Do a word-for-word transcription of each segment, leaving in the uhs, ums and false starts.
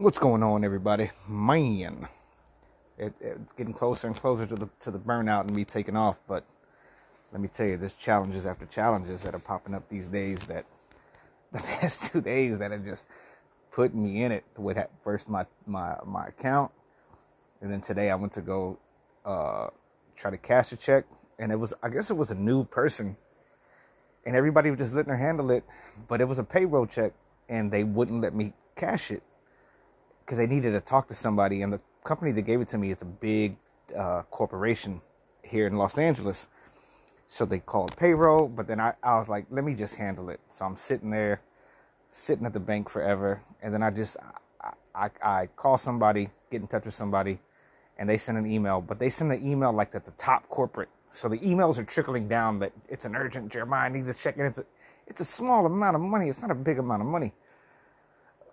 What's going on, everybody? Man, it, it's getting closer and closer to the to the burnout and me taking off. But let me tell you, there's challenges after challenges that are popping up these days. That the past two days that have just put me in it. With first my my my account, and then today I went to go uh, try to cash a check, and it was I guess it was a new person, and everybody was just letting her handle it. But it was a payroll check, and they wouldn't let me cash it, because they needed to talk to somebody, and the company that gave it to me is a big uh, corporation here in Los Angeles. So they called payroll, but then I, I was like, let me just handle it. So I'm sitting there, sitting at the bank forever, and then I just, I, I, I call somebody, get in touch with somebody, and they send an email, but they send an email like at the top corporate, so the emails are trickling down that it's an urgent, Jeremiah needs a check, and it's a, it's a small amount of money, it's not a big amount of money.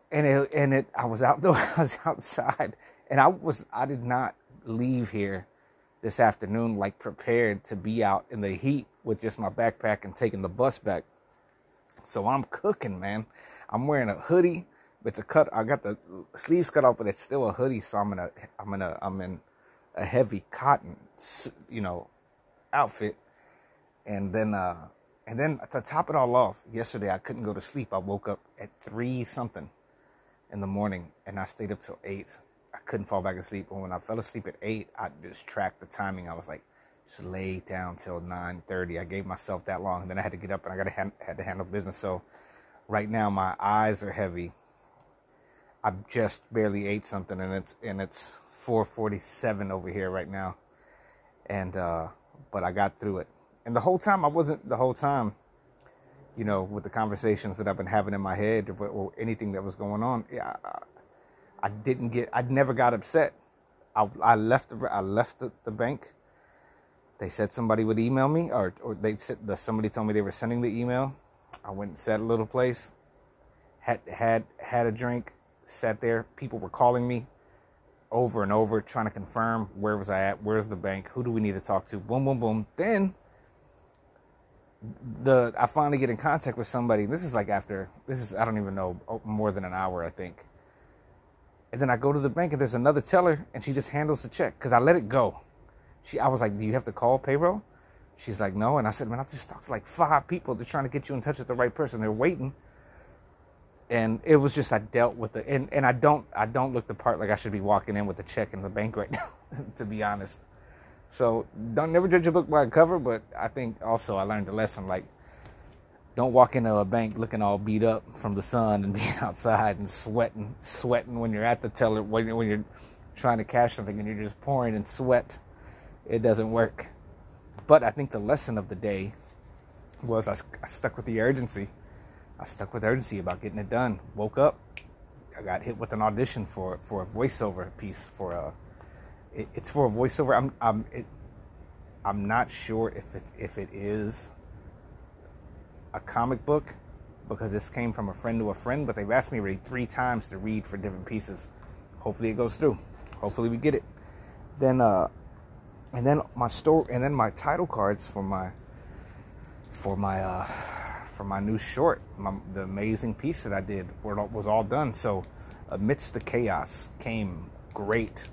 And it, and it, I was out though, I was outside, and I was, I did not leave here this afternoon, like prepared to be out in the heat with just my backpack and taking the bus back. So I'm cooking, man. I'm wearing a hoodie. It's a cut. I got the sleeves cut off, but it's still a hoodie. So I'm in a, I'm in a, I'm in a heavy cotton, you know, outfit. And then, uh, and then to top it all off, yesterday I couldn't go to sleep. I woke up at three something in the morning, and I stayed up till eight. I couldn't fall back asleep, and when I fell asleep at eight, I just tracked the timing. I was like, just lay down till nine thirty. I gave myself that long, and then I had to get up, and I got to had to handle business. So right now, my eyes are heavy. I just barely ate something, and it's and it's four forty-seven over here right now, and uh, but I got through it. And the whole time, I wasn't the whole time. You know, with the conversations that I've been having in my head or, or anything that was going on, yeah, I, I didn't get, I never got upset. I, I left, the, I left the, the bank. They said somebody would email me, or or they said the, somebody told me they were sending the email. I went and sat a little place, had had had a drink, sat there. People were calling me over and over, trying to confirm where was I at, where's the bank, who do we need to talk to? Boom, boom, boom. Then. The I finally get in contact with somebody. This is like after, this is, I don't even know, more than an hour, I think. And then I go to the bank, and there's another teller, and she just handles the check, because I let it go. She, I was like, do you have to call payroll? She's like, no. And I said, man, I just talked to like five people. They're trying to get you in touch with the right person. They're waiting. And it was just, I dealt with it. And, and I don't I don't look the part like I should be walking in with a check in the bank right now, to be honest. So don't never judge a book by a cover, but I think also I learned a lesson, like don't walk into a bank looking all beat up from the sun and being outside and sweating, sweating when you're at the teller, when, when you're trying to cash something and you're just pouring in sweat. It doesn't work. But I think the lesson of the day was I, I stuck with the urgency. I stuck with urgency about getting it done. Woke up, I got hit with an audition for, for a voiceover piece for a, It's for a voiceover. I'm, I'm, it, I'm not sure if it's if it is a comic book, because this came from a friend to a friend. But they've asked me already three times to read for different pieces. Hopefully it goes through. Hopefully we get it. Then, uh, and then my story, and then my title cards for my, for my, uh, for my new short, my, the amazing piece that I did, was all done. So, amidst the chaos came great.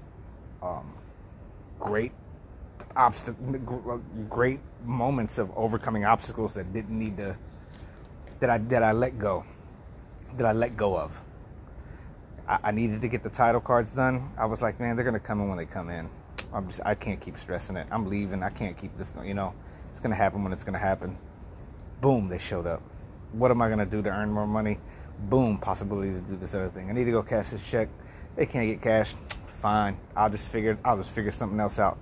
Um, great obstacle, great moments of overcoming obstacles that didn't need to, that I that I let go, that I let go of. I, I needed to get the title cards done. I was like, man, they're gonna come in when they come in. I'm just, I can't keep stressing it. I'm leaving. I can't keep this going. You know, it's gonna happen when it's gonna happen. Boom, they showed up. What am I gonna do to earn more money? Boom, possibility to do this other thing. I need to go cash this check. They can't get cash. Fine, I'll just figure I'll just figure something else out.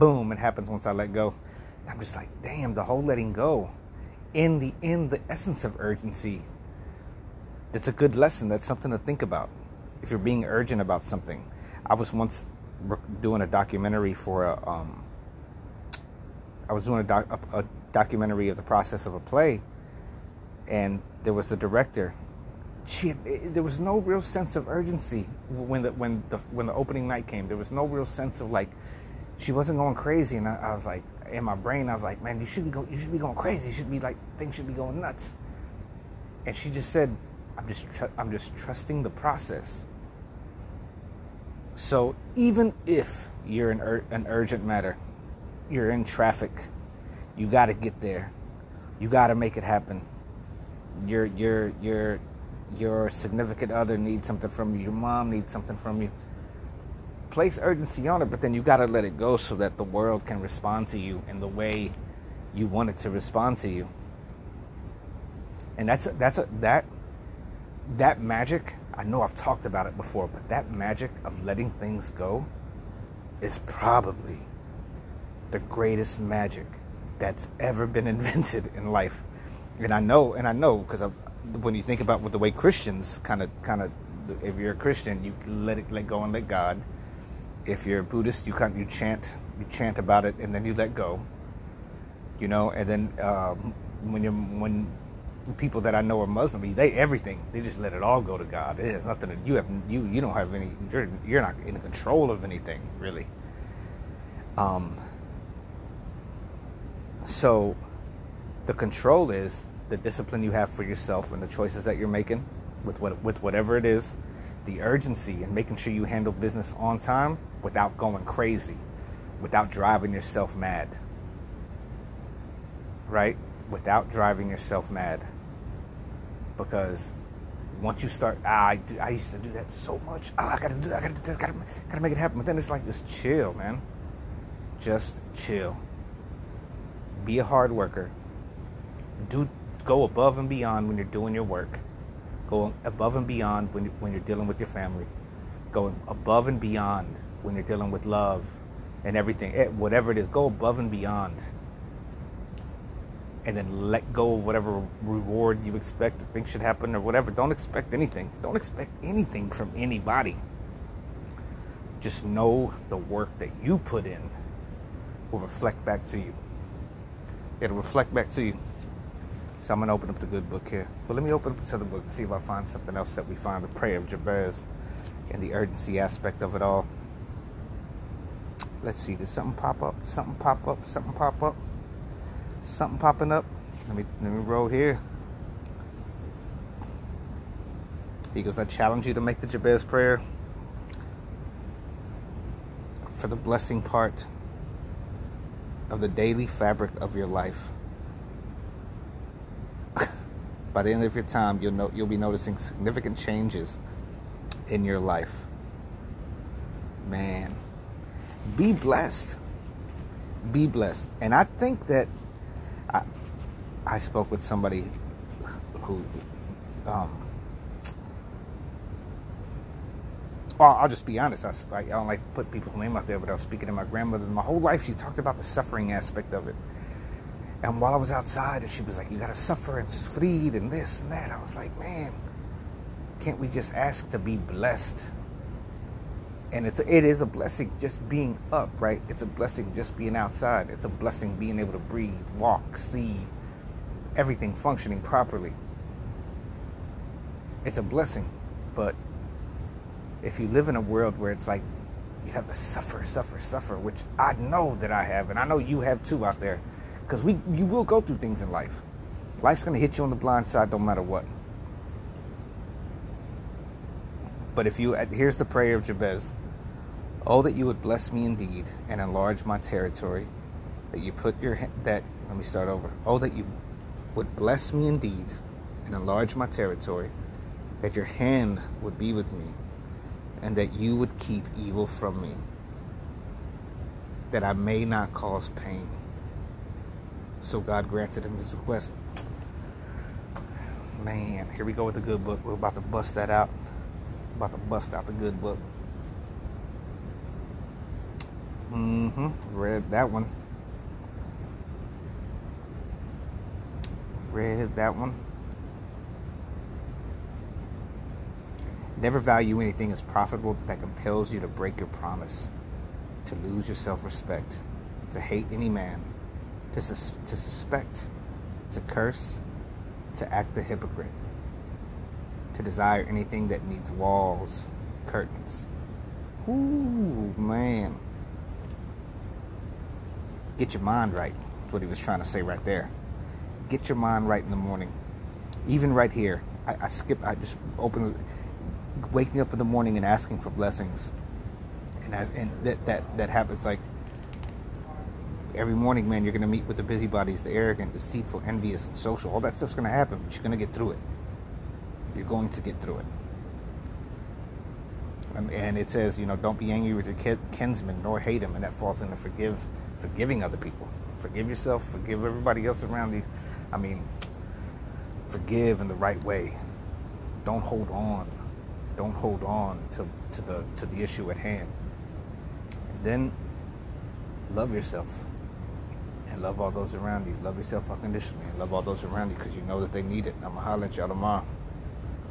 Boom, it happens once I let go. And I'm just like, damn, the whole letting go in the in the essence of urgency. That's a good lesson. That's something to think about. If you're being urgent about something. I was once doing a documentary for a um I was doing a, doc, a, a documentary of the process of a play, and there was a director. She had, it, there was no real sense of urgency when the when the when the opening night came. There was no real sense of, like, she wasn't going crazy, and I, I was like, in my brain, I was like, man, you should be go, you should be going crazy. You should be like, things should be going nuts. And she just said, I'm just tr- I'm just trusting the process. So even if you're in ur- an urgent matter, you're in traffic, you got to get there, you got to make it happen. Your your your your significant other needs something from you. Your mom needs something from you. Place urgency on it, but then you got to let it go so that the world can respond to you in the way you want it to respond to you. And that's a, that's a, that that magic. I know I've talked about it before, but that magic of letting things go is probably the greatest magic that's ever been invented in life. And I know, and I know, because when you think about what the way Christians kind of, kind of, if you're a Christian, you let it, let go, and let God. If you're a Buddhist, you kind, you chant, you chant about it, and then you let go. You know, and then um, when you're when. people that I know are Muslim, they everything they just let it all go to God. It has nothing to you have you you don't have any you're you're not in control of anything really. Um. So, the control is the discipline you have for yourself and the choices that you're making with what with whatever it is, the urgency and making sure you handle business on time without going crazy, without driving yourself mad. Right? Without driving yourself mad. Because once you start, ah, I, do, I used to do that so much. Ah, I gotta do that, I gotta do this, gotta, gotta make it happen. But then it's like, just chill, man. Just chill. Be a hard worker. Do go above and beyond when you're doing your work. Go above and beyond when, when you're dealing with your family. Go above and beyond when you're dealing with love and everything. Whatever it is, go above and beyond. And then let go of whatever reward you expect that things should happen or whatever. Don't expect anything. Don't expect anything from anybody. Just know the work that you put in will reflect back to you. It'll reflect back to you. So I'm going to open up the good book here. But let me open up this other book to see if I find something else that we find. The Prayer of Jabez and the urgency aspect of it all. Let's see. Did something pop up? Something pop up? Something pop up? Something popping up. Let me let me roll here. He goes, I challenge you to make the Jabez prayer for the blessing part of the daily fabric of your life. By the end of your time, you'll know you'll be noticing significant changes in your life. Man, be blessed. Be blessed. And I think that I, I spoke with somebody who, um, well, I'll just be honest. I, I don't like to put people's name out there, but I was speaking to my grandmother. My whole life, she talked about the suffering aspect of it. And while I was outside, and she was like, you got to suffer and sufrir and this and that. I was like, man, can't we just ask to be blessed? And it's it is a blessing just being up, right? It's a blessing just being outside. It's a blessing being able to breathe, walk, see, everything functioning properly. It's a blessing. But if you live in a world where it's like you have to suffer, suffer, suffer, which I know that I have, and I know you have too out there, because we you will go through things in life. Life's going to hit you on the blind side no matter what. But if you, here's the prayer of Jabez. Oh, that you would bless me indeed and enlarge my territory. That you put your, that, let me start over. Oh, that you would bless me indeed and enlarge my territory. That your hand would be with me and that you would keep evil from me. That I may not cause pain. So God granted him his request. Man, here we go with the good book. We're about to bust that out. About to bust out the good book. Mm-hmm. Read that one. Read that one. Never value anything as profitable that compels you to break your promise, to lose your self-respect, to hate any man, to, sus- to suspect, to curse, to act the hypocrite. To desire anything that needs walls, curtains. Ooh, man. Get your mind right. That's what he was trying to say right there. Get your mind right in the morning. Even right here. I, I skip, I just open, waking up in the morning and asking for blessings. has, and that that that happens like every morning, man. You're gonna meet with the busybodies, the arrogant, deceitful, envious, and social. All that stuff's gonna happen, but you're gonna get through it. You're going to get through it. And, and it says, you know, don't be angry with your kinsman, nor hate him, and that falls into forgive, forgiving other people. Forgive yourself, forgive everybody else around you. I mean, forgive in the right way. Don't hold on. Don't hold on to, to the to the issue at hand. And then love yourself and love all those around you. Love yourself unconditionally and love all those around you because you know that they need it. I'm going to holler at y'all tomorrow.